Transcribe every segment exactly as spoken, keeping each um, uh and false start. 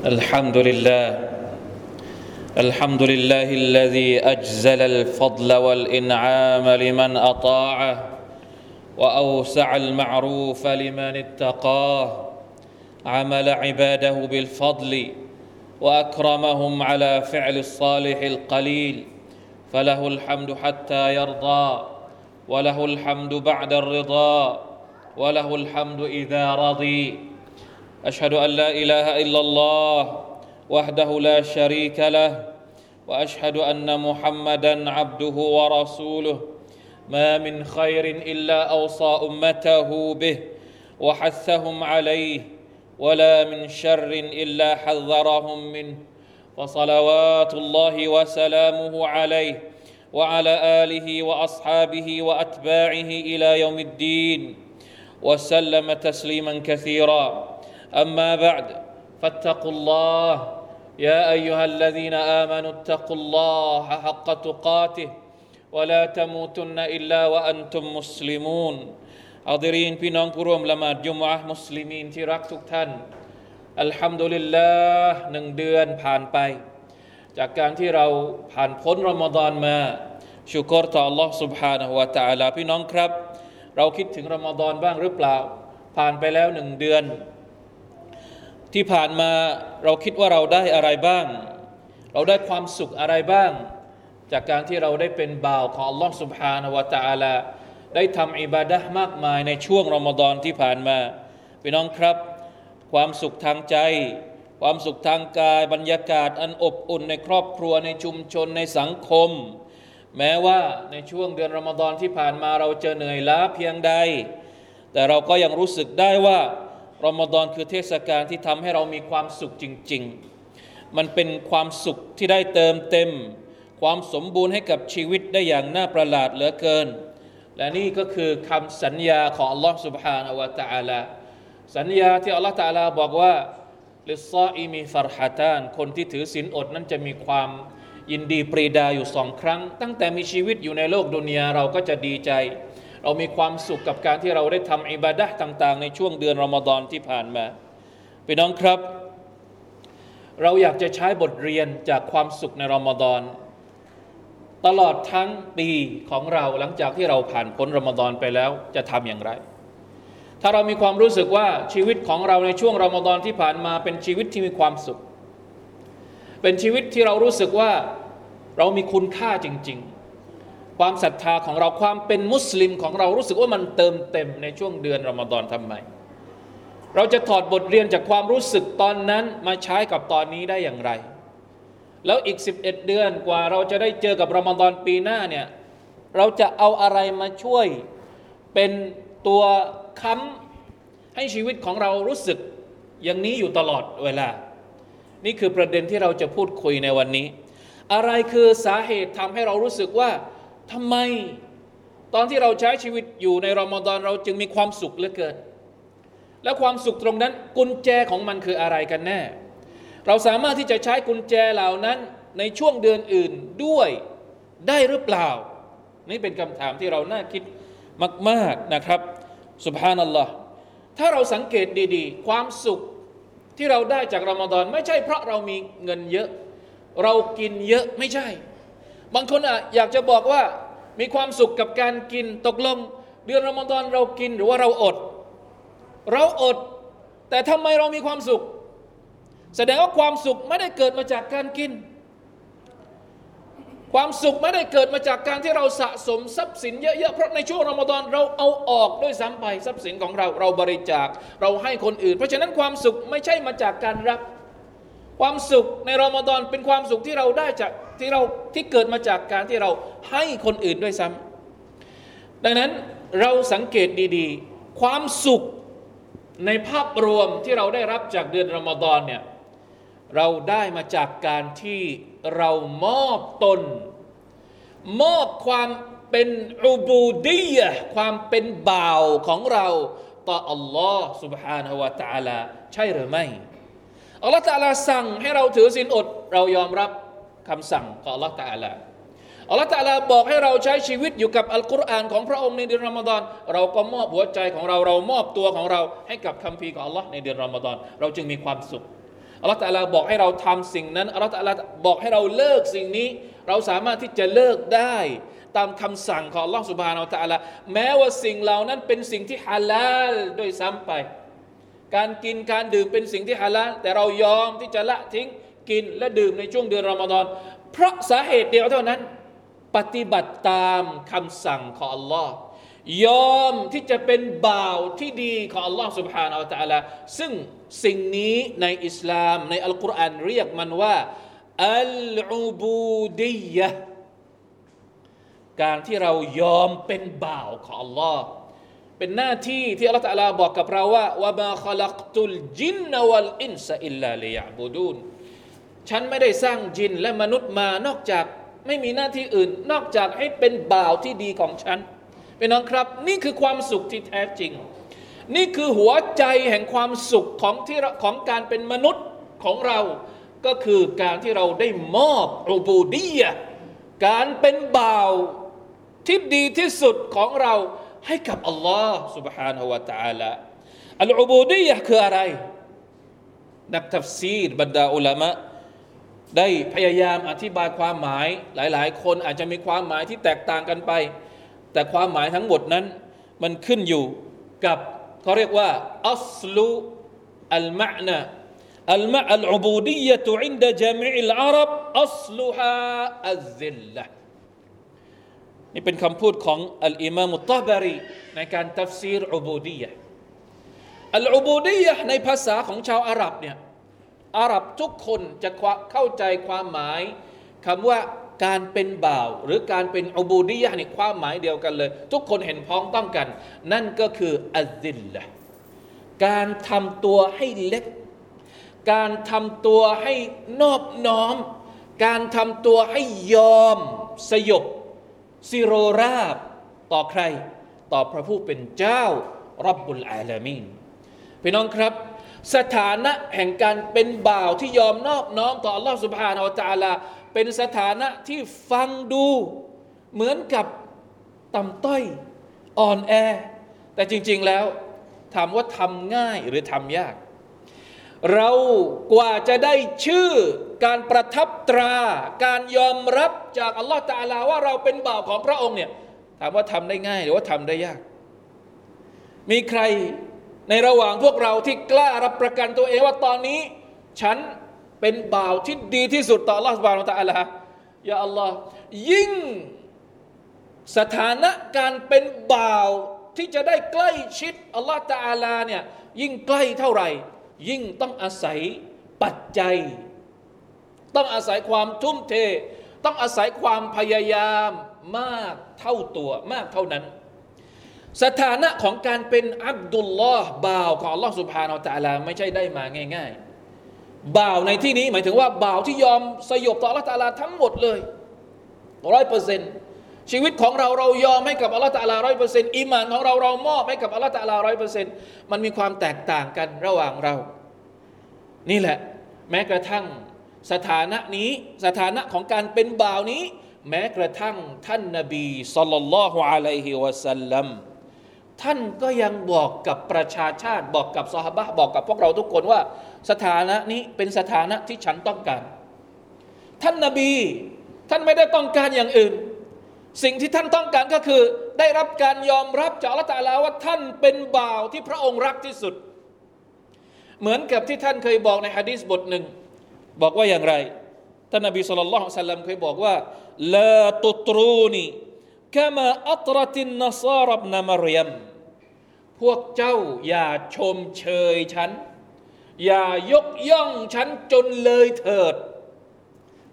الحمد لله الحمد لله الذي أجزل الفضل والإنعام لمن أطاعه وأوسع المعروف لمن اتقاه عمل عباده بالفضل وأكرمهم على فعل الصالح القليل فله الحمد حتى يرضى وله الحمد بعد الرضا وله الحمد إذا رضي أشهد أن لا إله إلا الله وحده لا شريك له وأشهد أن محمدًا عبده ورسوله ما من خير إلا أوصى أمته به وحثهم عليه ولا من شر إلا حذرهم منه فصلوات الله وسلامه عليه وعلى آله وأصحابه وأتباعه إلى يوم الدين وسلم تسليمًا كثيرًا أما بعد فاتقوا الله يا أيها الذين آمنوا اتقوا الله حق تقاته ولا تموتن إلا وأنتم مسلمون อัลรีนพี่น้องผู้ร่วมละหมาดยุมอะห์มุสลิมีนที่รักทุกท่านอัลฮัมดุลิลลาห์หนึ่งเดือนผ่านไปจากการที่เราผ่านพ้นรอมฎอนมาชุกรต่ออัลลอฮ์ سبحانه และ تعالى พี่น้องครับเราคิดถึงรอมฎอนบ้างหรือเปล่าผ่านไปแล้วหนึ่งเดือนที่ผ่านมาเราคิดว่าเราได้อะไรบ้างเราได้ความสุขอะไรบ้างจากการที่เราได้เป็นบ่าวของอัลลอฮ์ سبحانه และ تعالى ได้ทำอิบาดะห์มากมายในช่วงรอมฎอนที่ผ่านมาพี่น้องครับความสุขทางใจความสุขทางกายบรรยากาศอันอบอุ่นในครอบครัวในชุมชนในสังคมแม้ว่าในช่วงเดือนรอมฎอนที่ผ่านมาเราเจอเหนื่อยล้าเพียงใดแต่เราก็ยังรู้สึกได้ว่ารอมฎอนคือเทศกาลที่ทำให้เรามีความสุขจริงๆมันเป็นความสุขที่ได้เติมเต็มความสมบูรณ์ให้กับชีวิตได้อย่างน่าประหลาดเหลือเกินและนี่ก็คือคำสัญญาของ Allah Subhanahu wa Taala สัญญาที่ Allah Taala บอกว่าลิซซออิมีฟัรฮะตานคนที่ถือศีลอดนั้นจะมีความยินดีปรีดาอยู่สองครั้งตั้งแต่มีชีวิตอยู่ในโลกดุนยาเราก็จะดีใจเรามีความสุขกับการที่เราได้ทำอิบาดะห์ต่างๆในช่วงเดือนรอมฎอนที่ผ่านมาพี่น้องครับเราอยากจะใช้บทเรียนจากความสุขในรอมฎอนตลอดทั้งปีของเราหลังจากที่เราผ่านพ้นรอมฎอนไปแล้วจะทำอย่างไรถ้าเรามีความรู้สึกว่าชีวิตของเราในช่วงรอมฎอนที่ผ่านมาเป็นชีวิตที่มีความสุขเป็นชีวิตที่เรารู้สึกว่าเรามีคุณค่าจริงๆความศรัทธาของเราความเป็นมุสลิมของเรารู้สึกว่ามันเติมเต็มในช่วงเดือนรอมฎอนทำไมเราจะถอดบทเรียนจากความรู้สึกตอนนั้นมาใช้กับตอนนี้ได้อย่างไรแล้วอีกสิบเอ็ดเดือนกว่าเราจะได้เจอกับรอมฎอนปีหน้าเนี่ยเราจะเอาอะไรมาช่วยเป็นตัวค้ำให้ชีวิตของเรารู้สึกอย่างนี้อยู่ตลอดเวลานี่คือประเด็นที่เราจะพูดคุยในวันนี้อะไรคือสาเหตุทำให้เรารู้สึกว่าทำไมตอนที่เราใช้ชีวิตอยู่ในรอมฎอนเราจึงมีความสุขเหลือเกินและความสุขตรงนั้นกุญแจของมันคืออะไรกันแน่เราสามารถที่จะใช้กุญแจเหล่านั้นในช่วงเดือนอื่นด้วยได้หรือเปล่านี่เป็นคำถามที่เราน่าคิดมากๆนะครับซุบฮานัลลอฮ์ถ้าเราสังเกตดีๆความสุขที่เราได้จากรอมฎอนไม่ใช่เพราะเรามีเงินเยอะเรากินเยอะไม่ใช่บางคนอยากจะบอกว่ามีความสุขกับการกินตกลงเดือนรอมฎอนเรากินหรือว่าเราอดเราอดแต่ทำไมเรามีความสุขแสดงว่าความสุขไม่ได้เกิดมาจากการกินความสุขไม่ได้เกิดมาจากการที่เราสะสมทรัพย์สินเยอะๆเพราะในช่วงรอมฎอนเราเอาออกด้วยซ้ำไปทรัพย์สินของเราเราบริจาคเราให้คนอื่นเพราะฉะนั้นความสุขไม่ใช่มาจากการรับความสุขในรอมฎอนเป็นความสุขที่เราได้จากที่เราที่เกิดมาจากการที่เราให้คนอื่นด้วยซ้ำดังนั้นเราสังเกตดีๆความสุขในภาพรวมที่เราได้รับจากเดือนรอมฎอนเนี่ยเราได้มาจากการที่เรามอบตนมอบความเป็นอุบูดียะห์ความเป็นบ่าวของเราต่ออัลลอฮ์ سبحانه และ تعالى ใช่หรือไม่อัลลอฮ์ตะอาลาสั่งให้เราถือศีลอดเรายอมรับคำสั่งของอัลลอฮ์ตะอาลาอัลลอฮ์ตะอาลาบอกให้เราใช้ชีวิตอยู่กับอัลกุรอานของพระองค์ในเดือนรอมฎอนเราก็มอบหัวใจของเราเรามอบตัวของเราให้กับคัมภีร์ของอัลลอฮ์ในเดือนรอมฎอนเราจึงมีความสุข อัลลอฮ์ตะอาลาบอกให้เราทำสิ่งนั้นอัลลอฮ์ตะอาลาบอกให้เราเลิกสิ่งนี้เราสามารถที่จะเลิกได้ตามคำสั่งของอัลลอฮ์ซุบฮานะฮูวะตะอาลาแม้ว่าสิ่งเหล่านั้นเป็นสิ่งที่ฮาลาลด้วยซ้ำไปการกินการดื่มเป็นสิ่งที่ฮาลาลแต่เรายอมที่จะละทิ้งกินและดื่มในช่วงเดือนรอมฎอนเพราะสาเหตุเดียวเท่านั้นปฏิบัติตามคำสั่งของอัลลอฮ์ยอมที่จะเป็นบ่าวที่ดีของอัลลอฮ์ซุบฮานะฮูวะตะอาลาซึ่งสิ่งนี้ในอิสลามในอัลกุรอานเรียกมันว่าอัลอูบูดียะห์การที่เรายอมเป็นบ่าวของอัลลอฮ์เป็นหน้าที่ที่อัลลอฮ์ตะอาลาบอกกับเราว่าวะมาคอลักตุลจินวัลอินซะอิลลาลิยะบูดูนฉันไม่ได้สร้างจินและมนุษย์มานอกจากไม่มีหน้าที่อื่นนอกจากให้เป็นบ่าวที่ดีของฉันพี่น้องครับนี่คือความสุขที่แท้จริงนี่คือหัวใจแห่งความสุขของที่ของการเป็นมนุษย์ของเราก็คือการที่เราได้มอบอูบูดียะห์การเป็นบ่าวที่ดีที่สุดของเราให้กับอัลลอฮ์ سبحانه และ تعالى อัลอูบูดียะห์คืออะไรนักตัฟซีรบรรดาอุลามะได้พยายามอธิบายความหมายหลายๆคนอาจจะมีความหมายที่แตกต่างกันไปแต่ความหมายทั้งหมดนั้นมันขึ้นอยู่กับเขาเรียกว่าอัศลุอัลมะนะอัลมะอัลอูบูดียะห์ عند جميع العرب أصلها الذلةนี่เป็นคำพูดของอัลอิมามอัตตะบะรีในการตัฟซีรอูบูดียะห์อัลอูบูดียะห์ในภาษาของชาวอาหรับเนี่ยอาหรับทุกคนจะเข้าใจความหมายคำว่าการเป็นบ่าวหรือการเป็นอูบูดียะห์นี่ความหมายเดียวกันเลยทุกคนเห็นพ้องต้องกันนั่นก็คืออัซซิลละห์การทำตัวให้เล็กการทำตัวให้นอบน้อมการทำตัวให้ยอมสยบซิโรราบต่อใครต่อพระผู้เป็นเจ้าร็อบบุลอาลามีนพี่น้องครับสถานะแห่งการเป็นบ่าวที่ยอมนอบน้อมต่ออัลลอฮ์ซุบฮานะฮูวะตะอาลาเป็นสถานะที่ฟังดูเหมือนกับต่ำต้อยอ่อนแอแต่จริงๆแล้วถามว่าทำง่ายหรือทำยากเรากว่าจะได้ชื่อการประทับตราการยอมรับจากอัลลอฮฺตะอาลาว่าเราเป็นบ่าวของพระองค์เนี่ยถามว่าทำได้ง่ายหรือว่าทำได้ยากมีใครในระหว่างพวกเราที่กล้ารับประกันตัวเองว่าตอนนี้ฉันเป็นบ่าวที่ดีที่สุดต่ออัลลอฮฺซุบฮานะฮูวะตะอาลายาอัลลอฮฺยิ่งสถานะการเป็นบ่าวที่จะได้ใกล้ชิดอัลลอฮฺตะอาลาเนี่ยยิ่งใกล้เท่าไหร่ยิ่งต้องอาศัยปัจจัยต้องอาศัยความทุ่มเทต้องอาศัยความพยายามมากเท่าตัวมากเท่านั้นสถานะของการเป็นอับดุลลอฮ์บ่าวของอัลลอฮ์ซุบฮานะฮูวะตะอาลาไม่ใช่ได้มาง่ายๆบ่าวในที่นี้หมายถึงว่าบ่าวที่ยอมสยบต่ออัลลอฮ์ตะอาลาทั้งหมดเลย ร้อยเปอร์เซ็นต์ ชีวิตของเราเรายอมให้กับอัลลอฮ์ตะอาลา ร้อยเปอร์เซ็นต์ อีหม่านของเราเรามอบให้กับอัลลอฮ์ตะอาลา ร้อยเปอร์เซ็นต์ มันมีความแตกต่างกันระหว่างเรานี่แหละแม้กระทั่งสถานะนี้สถานะของการเป็นบ่าวนี้แม้กระทั่งท่านนบีศ็อลลัลลอฮุอะลัยฮิวะซัลลัมท่านก็ยังบอกกับประชาชาติบอกกับซอฮาบะห์บอกกับพวกเราทุกคนว่าสถานะนี้เป็นสถานะที่ฉันต้องการท่านนบีท่านไม่ได้ต้องการอย่างอื่นสิ่งที่ท่านต้องการก็คือได้รับการยอมรับจากอัลเลาะห์ตะอาลาว่าท่านเป็นบ่าวที่พระองค์รักที่สุดเหมือนกับที่ท่านเคยบอกในหะดีษบทหนึ่งบอกว่าอย่างไรท่านนบีศ็อลลัลลอฮุอะลัยฮิวะซัลลัมเคยบอกว่าลาตุตรูนีกะมาอัตเราะตินนศาราบนะมารยมพวกเจ้าอย่าชมเชยฉันอย่ายกย่องฉันจนเลยเถิด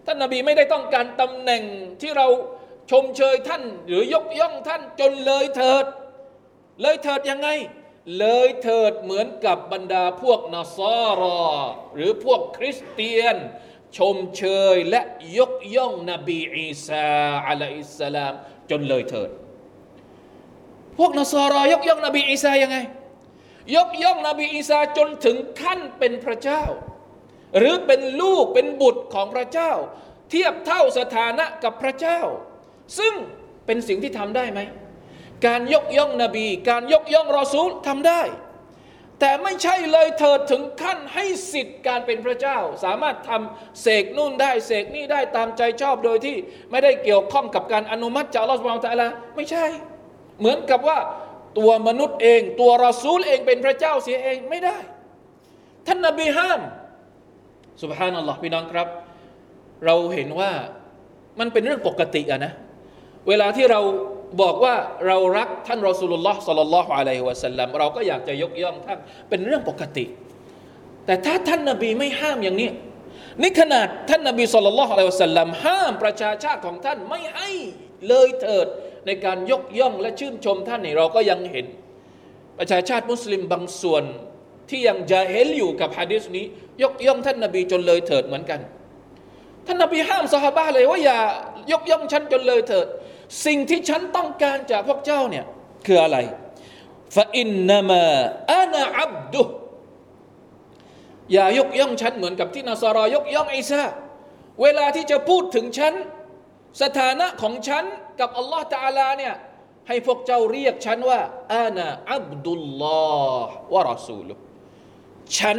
ท่านนบีไม่ได้ต้องการตำแหน่งที่เราชมเชยท่านหรือยกย่องท่านจนเลยเถิดเลยเถิดยังไงเลยเถิดเหมือนกับบรรดาพวกนัสรอหรือพวกคริสเตียนชมเชยและยกย่องนบีอีสาอะลัยฮิสสลามจนเลยเถิดพวกนัสรอยกย่องนบีอีสายังไงยกย่องนบีอีสาจนถึงขั้นเป็นพระเจ้าหรือเป็นลูกเป็นบุตรของพระเจ้าเทียบเท่าสถานะกับพระเจ้าซึ่งเป็นสิ่งที่ทำได้ไหมการยกย่องนบีการยกย่องรอซูลทำได้ แต่ไม่ใช่เลยเธอถึงขั้นให้สิทธิ์การเป็นพระเจ้าสามารถทำเสกนู่นได้เสกนี่ได้ตามใจชอบโดยที่ไม่ได้เกี่ยวข้องกับการอนุมัติจากอัลลอฮฺซุบฮานะฮูวะตะอาลาไม่ใช่เหมือนกับว่าตัวมนุษย์เองตัวรอซูลเองเป็นพระเจ้าเสียเองไม่ได้ท่านนบีห้ามซุบฮานัลลอฮฺพี่น้องครับเราเห็นว่ามันเป็นเรื่องปกติอะนะเวลาที่เราบอกว่าเรารักท่านรอซูลุลลอฮ์ศ็อลลัลลอฮุอะลัยฮิวะซัลลัมเราก็อยากจะยกย่องท่านเป็นเรื่องปกติแต่ถ้าท่านนบีไม่ห้ามอย่างนี้นี่ขนาดท่านนบีศ็อลลัลลอฮุอะลัยฮิวะซัลลัมห้ามประชาชาติของท่านไม่ให้เลยเถิดในการยกย่องและชื่นชมท่านนี่เราก็ยังเห็นประชาชาติมุสลิมบางส่วนที่ยังญาฮิลอยู่กับหะดีษนี้ยกย่องท่านนบีจนเลยเถิดเหมือนกันท่านนบีห้ามซอฮาบะห์เลยว่าอย่ายกย่องฉันจนเลยเถิดสิ่งที่ฉันต้องการจากพวกเจ้าเนี่ยคืออะไรฟะอินนามาอานะอับดุอย่ายกย่องฉันเหมือนกับที่นาซารอยกย่องอีซาเวลาที่จะพูดถึงฉันสถานะของฉันกับอัลลอฮฺตะอาลาเนี่ยให้พวกเจ้าเรียกฉันว่าอานะอับดุลลอฮฺวะรอซูลุฮฺฉัน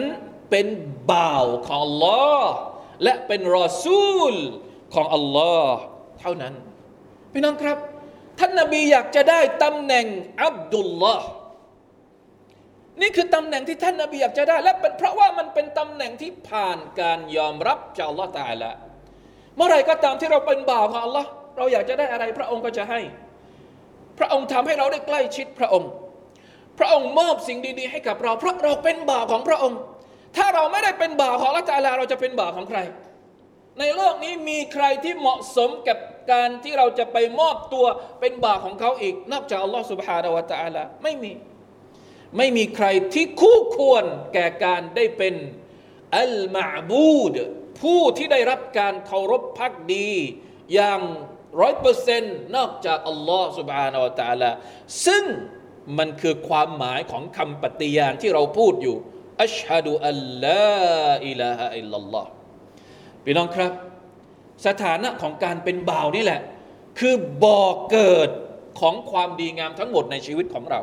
เป็นบ่าวของอัลลอฮฺและเป็นรอซูลของอัลลอฮฺเท่านั้นพี่น้องครับท่านนบีอยากจะได้ตำแหน่งอับดุลลอฮ์นี่คือตำแหน่งที่ท่านนบีอยากจะได้และเป็นเพราะว่ามันเป็นตำแหน่งที่ผ่านการยอมรับจากอัลลอฮ์ตะอาลาเมื่อไรก็ตามที่เราเป็นบ่าวของอัลลอฮ์เราอยากจะได้อะไรพระองค์ก็จะให้พระองค์ทำให้เราได้ใกล้ชิดพระองค์พระองค์มอบสิ่งดีๆให้กับเราเพราะเราเป็นบ่าวของพระองค์ถ้าเราไม่ได้เป็นบ่าวของอัลลอฮ์ตะอาลาเราจะเป็นบ่าวของใครในโลกนี้มีใครที่เหมาะสมกับการที่เราจะไปมอบตัวเป็นบ่าวของเขาอีกนอกจากอัลลอฮฺซุบฮานะฮูวะตะอาลาไม่มีไม่มีใครที่คู่ควรแก่การได้เป็นอัลมะอ์บูดผู้ที่ได้รับการเคารพภักดีอย่าง ร้อยเปอร์เซ็นต์ นอกจากอัลลอฮฺซุบฮานะฮูวะตะอาลาซึ่งมันคือความหมายของคำปฏิญาณที่เราพูดอยู่อัชฮะดุอัลลาอิลาฮะอิลลัลลอฮฺพี่น้องครับสถานะของการเป็นบ่าวนี่แหละคือบ่อเกิดของความดีงามทั้งหมดในชีวิตของเรา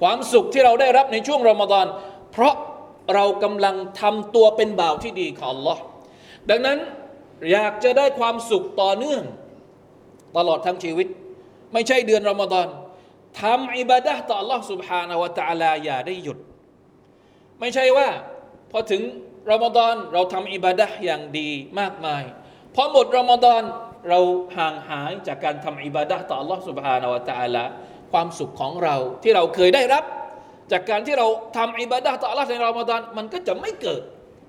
ความสุขที่เราได้รับในช่วงรอมฎอนเพราะเรากำลังทำตัวเป็นบ่าวที่ดีของอัลลอฮ์ดังนั้นอยากจะได้ความสุขต่อเนื่องตลอดทั้งชีวิตไม่ใช่เดือนรอมฎอนทำอิบาดะห์ต่ออัลลอฮ์ سبحانه และ تعالى อย่าได้หยุดไม่ใช่ว่าพอถึงรอมฎอนเราทำอิบาดะห์อย่างดีมากมายพอหมดรอมฎอนเราห่างหายจากการทำอิบาดะห์ต่ออัลลอฮ์ سبحانه และ تعالى ความสุขของเราที่เราเคยได้รับจากการที่เราทำอิบาดะห์ต่ออัลลอฮ์ในรอมฎอนมันก็จะไม่เกิด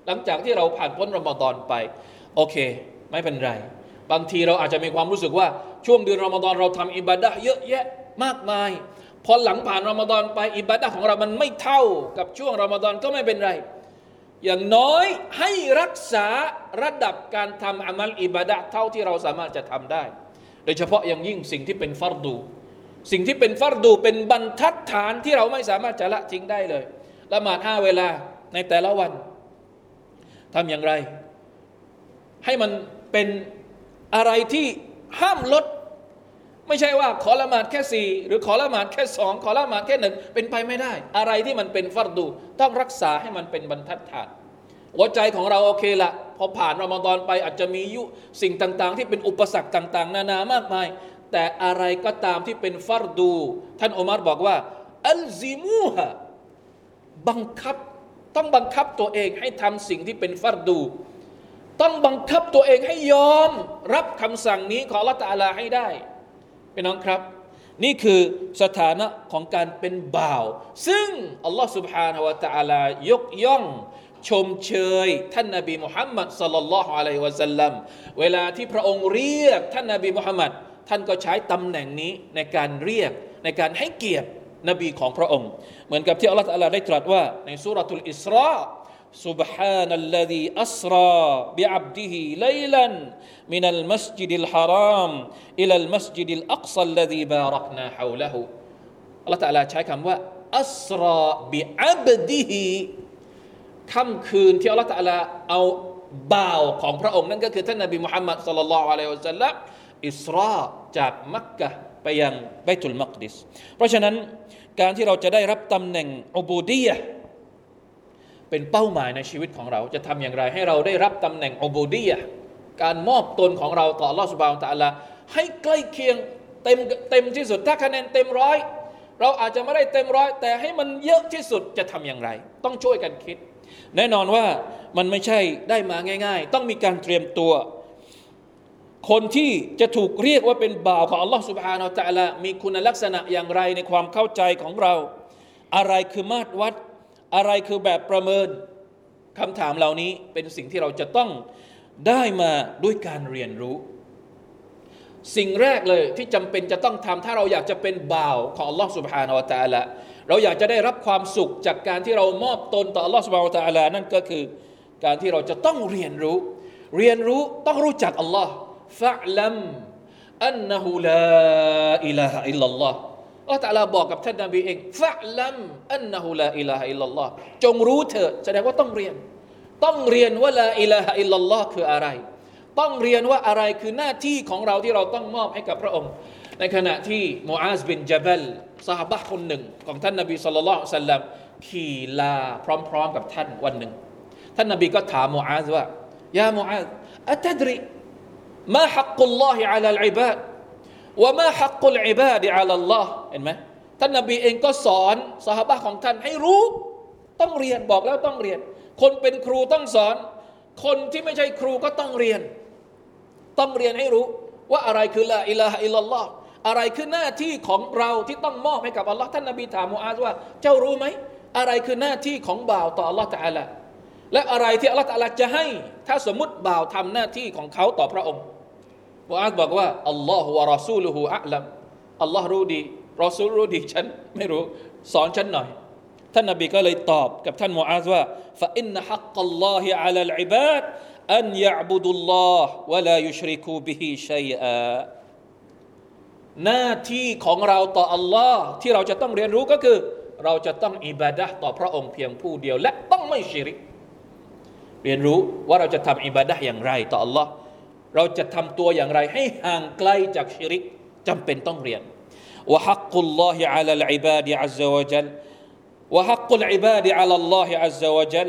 หลังจากที่เราผ่านพ้นรอมฎอนไปโอเคไม่เป็นไรบางทีเราอาจจะมีความรู้สึกว่าช่วงเดือนรอมฎอนเราทำอิบาดะห์เยอะแยะมากมายพอหลังผ่านรอมฎอนไปอิบาดะห์ของเรามันไม่เท่ากับช่วงรอมฎอนก็ไม่เป็นไรอย่างน้อยให้รักษาระดับการทำอามัลอิบาดะห์เท่าที่เราสามารถจะทำได้โดยเฉพาะอย่างยิ่งสิ่งที่เป็นฟัรดูสิ่งที่เป็นฟัรดูเป็นบรรทัดฐานที่เราไม่สามารถจะละทิ้งได้เลยละหมาดห้าเวลาในแต่ละวันทำอย่างไรให้มันเป็นอะไรที่ห้ามลดไม่ใช่ว่าขอละหมาดแค่สี่หรือขอละหมาดแค่สองขอละหมาดแค่หนึ่งเป็นไปไม่ได้อะไรที่มันเป็นฟัรดูต้องรักษาให้มันเป็นบรรทัดฐานหัวใจของเราโอเคละพอผ่านรอมฎอนไปอาจจะมียุสิ่งต่างๆที่เป็นอุปสรรคต่างๆนานามากมายแต่อะไรก็ตามที่เป็นฟัรดูท่านอุมัรบอกว่าอัลซิมูฮะบังคับต้องบังคับตัวเองให้ทำสิ่งที่เป็นฟัรดูต้องบังคับตัวเองให้ยอมรับคำสั่งนี้ของอัลเลาะห์ตะอาลาให้ได้พี่น้องครับนี่คือสถานะของการเป็นบ่าวซึ่งอัลลอฮฺ سبحانه และ تعالى ยกย่องชมเชยท่านนบีมุฮัมมัดศ็อลลัลลอฮุอะลัยฮิวะซัลลัมเวลาที่พระองค์เรียกท่านนบีมุฮัมมัดท่านก็ใช้ตำแหน่งนี้ในการเรียกในการให้เกียรตินบีของพระองค์เหมือนกับที่อัลลอฮฺ تعالى ได้ตรัสว่าในซูเราะตุลอิสราอ์سبحان الذي أسرى بعبده ليلا من المسجد الحرام إلى المسجد الأقصى الذي باركنا حوله อัลเลาะห์ตะอาลาใช้คำว่าอัสรอบิอับดิฮิค่ำคืนที่อัลเลาะห์ตะอาลาเอาบ่าวของพระองค์นั่นก็คือท่านนบีมุฮัมมัดศ็อลลัลลอฮุอะลัยฮิวะซัลลัมอิสรอจากมักกะฮ์ไปยังบัยตุลมักดิสเพราะฉะนั้นการที่เราจะได้รับตำแหน่งอุบูดียะฮ์ เป็นเป้าหมายในชีวิตของเราจะทำอย่างไรให้เราได้รับตำแหน่งอุบูดียะห์การมอบตนของเราต่ออัลลอฮ์ซุบฮานะฮูวะตะอาลาให้ใกล้เคียงเต็มเต็มที่สุดถ้าคะแนนเต็มร้อยเราอาจจะไม่ได้เต็มร้อยแต่ให้มันเยอะที่สุดจะทำอย่างไรต้องช่วยกันคิดแน่นอนว่ามันไม่ใช่ได้มาง่ายๆต้องมีการเตรียมตัวคนที่จะถูกเรียกว่าเป็นบ่าวของอัลลอฮ์ซุบฮานะฮูวะตะอาลามีคุณลักษณะอย่างไรในความเข้าใจของเราอะไรคือมาตรวัดอะไรคือแบบประเมินคำถามเหล่านี้เป็นสิ่งที่เราจะต้องได้มาด้วยการเรียนรู้สิ่งแรกเลยที่จำเป็นจะต้องทำถ้าเราอยากจะเป็นบ่าวของอัลลอฮ์ซุบฮานะฮูวะตะอาลาเราอยากจะได้รับความสุขจากการที่เรามอบตนต่ออัลลอฮ์ซุบฮานะฮูวะตะอาลานั่นก็คือการที่เราจะต้องเรียนรู้เรียนรู้ต้องรู้จักอัลลอฮ์ฟะลัมอันนะฮูลาอิลาฮะอิลลัลลอฮ์อัลลอฮ์ตะอาลาบอกกับท่านนบีเองฟะลัมอันนะฮูลาอิลาฮะอิลลัลลอฮ์จงรู้เถิดแสดงว่าต้องเรียนต้องเรียนว่าลาอิลาฮะอิลลัลลอฮ์คืออะไรต้องเรียนว่าอะไรคือหน้าที่ของเราที่เราต้องมอบให้กับพระองค์ในขณะที่มูอาซบินญะบัลซอฮาบะห์คนหนึ่งของท่านนบีศ็อลลัลลอฮุอะลัยฮิวะซัลลัมขี่ลาพร้อมๆกับท่านวันหนึ่งท่านนบีก็ถามมูอาซว่ายามูอาซอะตัดริมาฮักกุลลอฮิอะลาอัลอิบาดวะมาฮักกุลอิบาดอะลาอัลลอฮเห็นมั้ยท่านนบีเองก็สอนซอฮาบะห์ของท่านให้รู้ต้องเรียนบอกแล้วต้องเรียนคนเป็นครูต้องสอนคนที่ไม่ใช่ครูก็ต้องเรียนต้องเรียนให้รู้ว่าอะไรคือลาอิลาฮะอิลลัลลอฮอะไรคือหน้าที่ของเราที่ต้องมอบให้กับอัลลอฮ์ท่านนบีถามมูอาซว่าเจ้ารู้ไหมอะไรคือหน้าที่ของบ่าวต่ออัลลอฮ์ตะอาลาและอะไรที่อัลลอฮ์ตะอาลาจะให้ถ้าสมมุติบ่าวทำหน้าที่ของเขาต่อพระองค์มูอาซบอกว่าอัลลอฮ์วะรอซูลุฮูอะลัมอัลลอฮ์รู้ดีรอซูลรู้ดีฉันไม่รู้สอนฉันหน่อยท่านนบีก็เลยตอบกับท่านมูอาซว่าฟะอินนะฮักกัลลอฮิอะลัลอิบาดอันยะอ์บุดุลลอฮ์วะลายุชริกูบิฮิชัยอะหน้าที่ของเราต่ออัลลอฮ์ที่เราจะต้องเรียนรู้ก็คือเราจะต้องอิบาดะห์ต่อพระองค์เพียงผู้เดียวและต้องไม่ชิริกเรียนรู้ว่าเราจะทำอิบาดะห์อย่างไรต่ออัลลอฮ์เราจะทำตัวอย่างไรให้ห่างไกลจากชิริกจำเป็นต้องเรียนวะฮักกุลลอฮิอะลัลอิบาดิอัซซะวะญัลوحق العباد على الله عز وجل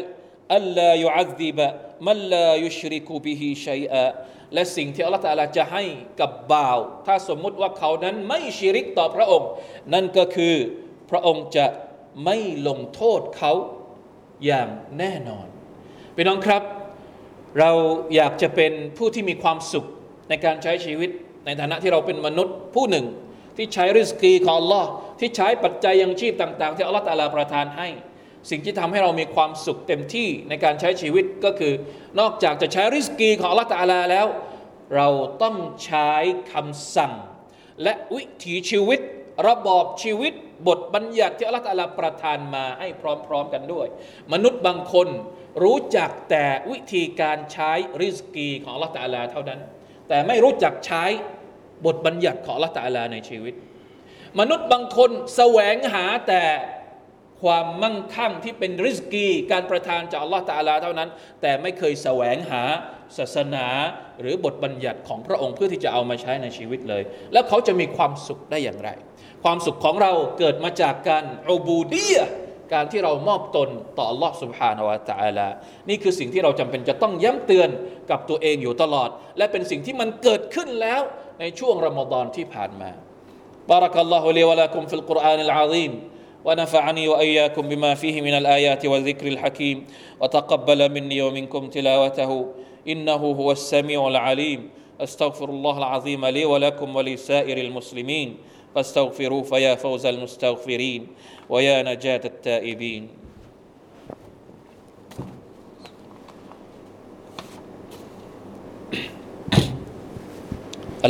ألا يعذب من لا يشرك به شيئا และสิ่งที่อัลเลาะห์ตะอาลาจะให้กับบ่าวถ้าสมมุติว่าเขานั้นไม่ชิริกต่อพระองค์นั่นก็คือพระองค์จะไม่ลงโทษเขาอย่างแน่นอนพี่น้องครับเราอยากจะเป็นผู้ที่มีความสุขในการใช้ชีวิตในฐานะที่เราเป็นมนุษย์ผู้หนึ่งที่ใช้ริสกีของอัลเลาะห์ที่ใช้ปัจจัยยังชีพต่างๆที่อัลเลาะห์ตะอาลาประทานให้สิ่งที่ทำให้เรามีความสุขเต็มที่ในการใช้ชีวิตก็คือนอกจากจะใช้ริสกีของอัลเลาะห์ตะอาลาแล้วเราต้องใช้คำสั่งและวิถีชีวิตระบอบชีวิตบทบัญญัติที่อัลเลาะห์ตะอาลาประทานมาให้พร้อมๆกันด้วยมนุษย์บางคนรู้จักแต่วิธีการใช้ริสกีของอัลเลาะห์ตะอาลาเท่านั้นแต่ไม่รู้จักใช้บทบัญญัติของอัลเลาะห์ตะอาลาในชีวิตมนุษย์บางคนแสวงหาแต่ความมั่งคั่งที่เป็นริสกีการประทานจากอัลเลาะห์ตะอาลาเท่านั้นแต่ไม่เคยแสวงหาศาสนาหรือบทบัญญัติของพระองค์เพื่อที่จะเอามาใช้ในชีวิตเลยแล้วเขาจะมีความสุขได้อย่างไรความสุขของเราเกิดมาจากการอูบูดียะห์การที่เรามอบตนต่ออัลเลาะห์ซุบฮานะฮูวะตะอาลานี่คือสิ่งที่เราจำเป็นจะต้องย้ำเตือนกับตัวเองอยู่ตลอดและเป็นสิ่งที่มันเกิดขึ้นแล้วในช่วงรอมฎอนที่ผ่านมา بارك الله لي ولكم في القرآن العظيم ونفعني وإياكم بما فيه من الآيات والذكر الحكيم وتقبل مني ومنكم تلاوته إنه هو السميع العليم أستغفر الله العظيم لي ولكم ولسائر المسلمين فاستغفروه فيا فوز المستغفرين ويا نجاة التائبين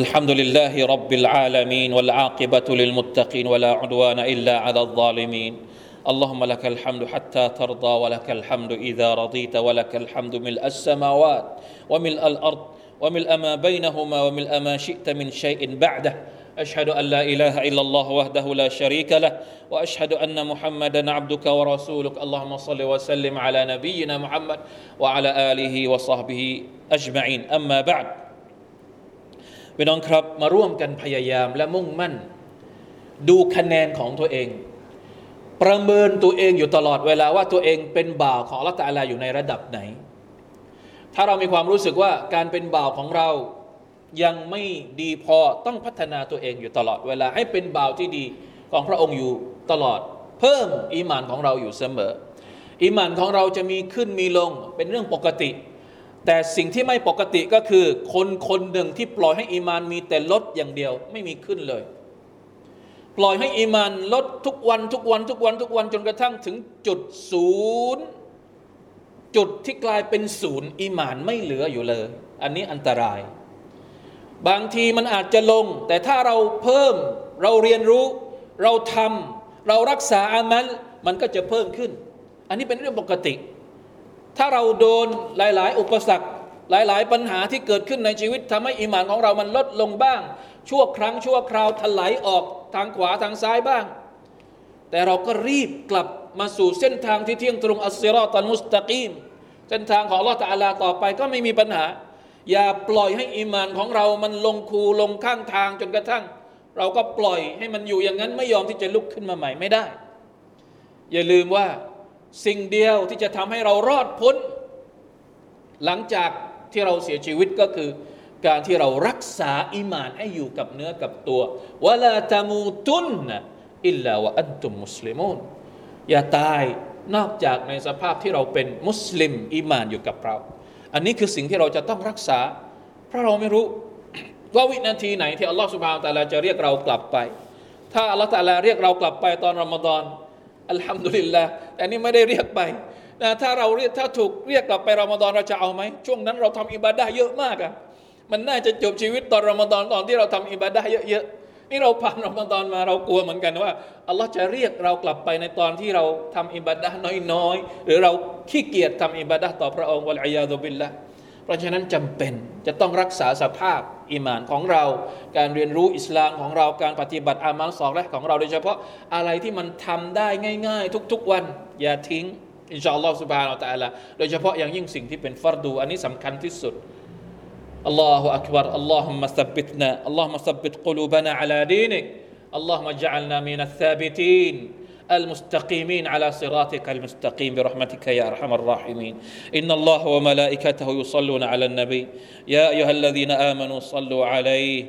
الحمد لله رب العالمين والعاقبة للمتقين ولا عدوان إلا على الظالمين اللهم لك الحمد حتى ترضى ولك الحمد إذا رضيت ولك الحمد ملء السماوات وملء الأرض وملء ما بينهما وملء ما شئت من شيء بعده أشهد أن لا إله إلا الله وحده لا شريك له وأشهد أن محمدًا عبدك ورسولك اللهم صل وسلم على نبينا محمد وعلى آله وصحبه أجمعين أما بعدพี่น้องครับมาร่วมกันพยายามและมุ่งมั่นดูคะแนนของตัวเอง ประเมินตัวเองอยู่ตลอดเวลาว่าตัวเองเป็นบ่าวของอัลลอฮ์ตะอาลาอยู่ในระดับไหนถ้าเรามีความรู้สึกว่าการเป็นบ่าวของเรายังไม่ดีพอต้องพัฒนาตัวเองอยู่ตลอดเวลาให้เป็นบ่าวที่ดีของพระองค์อยู่ตลอดเพิ่มอีหม่านของเราอยู่เสมออีหม่านของเราจะมีขึ้นมีลงเป็นเรื่องปกติแต่สิ่งที่ไม่ปกติก็คือคนคนหนึ่งที่ปล่อยให้อีหม่านมีแต่ลดอย่างเดียวไม่มีขึ้นเลยปล่อยให้อีหม่านลดทุกวันทุกวันทุกวันทุกวันจนกระทั่งถึงจุดศูนย์จุดที่กลายเป็นศูนย์อีหม่านไม่เหลืออยู่เลยอันนี้อันตรายบางทีมันอาจจะลงแต่ถ้าเราเพิ่มเราเรียนรู้เราทำเรารักษาอามัลมันก็จะเพิ่มขึ้นอันนี้เป็นเรื่องปกติถ้าเราโดนหลายๆอุปสรรคหลายๆปัญหาที่เกิดขึ้นในชีวิตทำให้อีหม่านของเรามันลดลงบ้างชั่วครั้งชั่วคราวถลายออกทางขวาทางซ้ายบ้างแต่เราก็รีบกลับมาสู่เส้นทางที่เที่ยงตรงอัสซิรอตัลมุสตะกีมเส้นทางของอัลเลาะห์ตะอาลาต่อไปก็ไม่มีปัญหาอย่าปล่อยให้อีหม่านของเรามันลงคูลงข้างทางจนกระทั่งเราก็ปล่อยให้มันอยู่อย่างนั้นไม่ยอมที่จะลุกขึ้นมาใหม่ไม่ได้อย่าลืมว่าสิ่งเดียวที่จะทำให้เรารอดพ้นหลังจากที่เราเสียชีวิตก็คือการที่เรารักษาอีหม่านให้อยู่กับเนื้อกับตัววะลาตะมูตุนอิลลาวะอันตุมมุสลิมูนอย่าตายนอกจากในสภาพที่เราเป็นมุสลิมอีหม่านอยู่กับเราอันนี้คือสิ่งที่เราจะต้องรักษาเพราะเราไม่รู้ว่าวินาทีไหนที่อัลลอฮฺซุบฮานะฮูวะตะอาลาจะเรียกเรากลับไปถ้าอัลลอฮฺตะอาลาเรียกเรากลับไปตอนรอมฎอนอัลฮัมดุลิลลาห์แต่นี่ไม่ได้เรียกไปนะถ้าเราเรียกถ้าถูกเรียกกลับไปรอมฎอนเราจะเอาไหมช่วงนั้นเราทำอิบาดะห์เยอะมากอะมันน่าจะจบชีวิตตอนรอมฎอนตอนที่เราทำอิบาดะห์เยอะๆนี่เราผ่านรอมฎอนมาเรากลัวเหมือนกันว่าอัลลอฮฺจะเรียกเรากลับไปในตอนที่เราทำอิบาดะห์น้อยๆหรือเราขี้เกียจทำอิบาดะห์ต่อพระองค์วัลอิยาซุบิลลาห์เพราะฉะนั้นจำเป็นจะต้องรักษาสภาพอีหม่านของเราการเรียนรู้อิสลามของเราการปฏิบัติอามัลศอลิห์ของเราโดยเฉพาะอะไรที่มันทำได้ง่ายๆทุกๆวันอย่าทิ้งอินชาอัลลอฮฺซุบฮานะฮูวะตะอาลาโดยเฉพาะอย่างยิ่งสิ่งที่เป็นฟัรดูอันนี้สำคัญที่สุดอัลลอฮฺอักบัรอัลลอฮุมมะซับบิตนาอัลลอฮุมมะซับบิตกุลูบานะอะลาดีนิกอัลลอฮุมมะญะอัลนามินัสซาบิตีนالمستقيمين على صراطك المستقيم برحمتك يا أرحم الراحمين إن الله وملائكته يصلون على النبي يا أيها الذين آمنوا صلوا عليه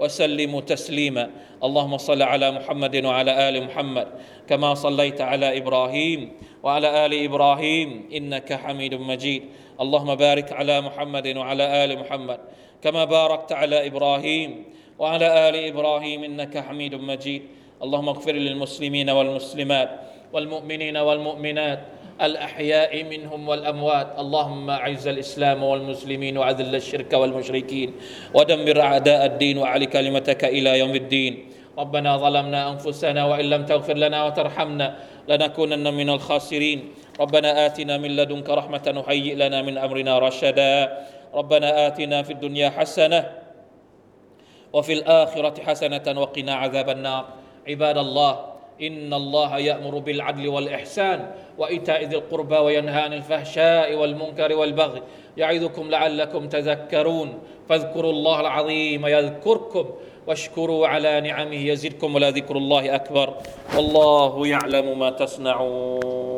وسلموا تسليما اللهم صل على محمد وعلى آل محمد كما صليت على إبراهيم وعلى آل إبراهيم إنك حميد مجيد اللهم بارك على محمد وعلى آل محمد كما باركت على إبراهيم وعلى آل إبراهيم إنك حميد مجيد اللهم اغفر للمسلمين والمسلمات والمؤمنين والمؤمنات الأحياء منهم والأموات اللهم أعز الإسلام والمسلمين وأذل الشرك والمشركين ودمر أعداء الدين وأعل كلمتك إلى يوم الدين ربنا ظلمنا أنفسنا وإن لم تغفر لنا وترحمنا لنكونن من الخاسرين ربنا آتنا من لدنك رحمة وهيئ لنا من أمرنا رشدا ربنا آتنا في الدنيا حسنة وفي الآخرة حسنة وقنا عذاب النار عباد الله إن الله يأمر بالعدل والإحسان وإيتاء ذي القربى وينهى عن الفحشاء والمنكر والبغي يعظكم لعلكم تذكرون فاذكروا الله العظيم يذكركم واشكروا على نعمه يزدكم ولذكر الله أكبر والله يعلم ما تصنعون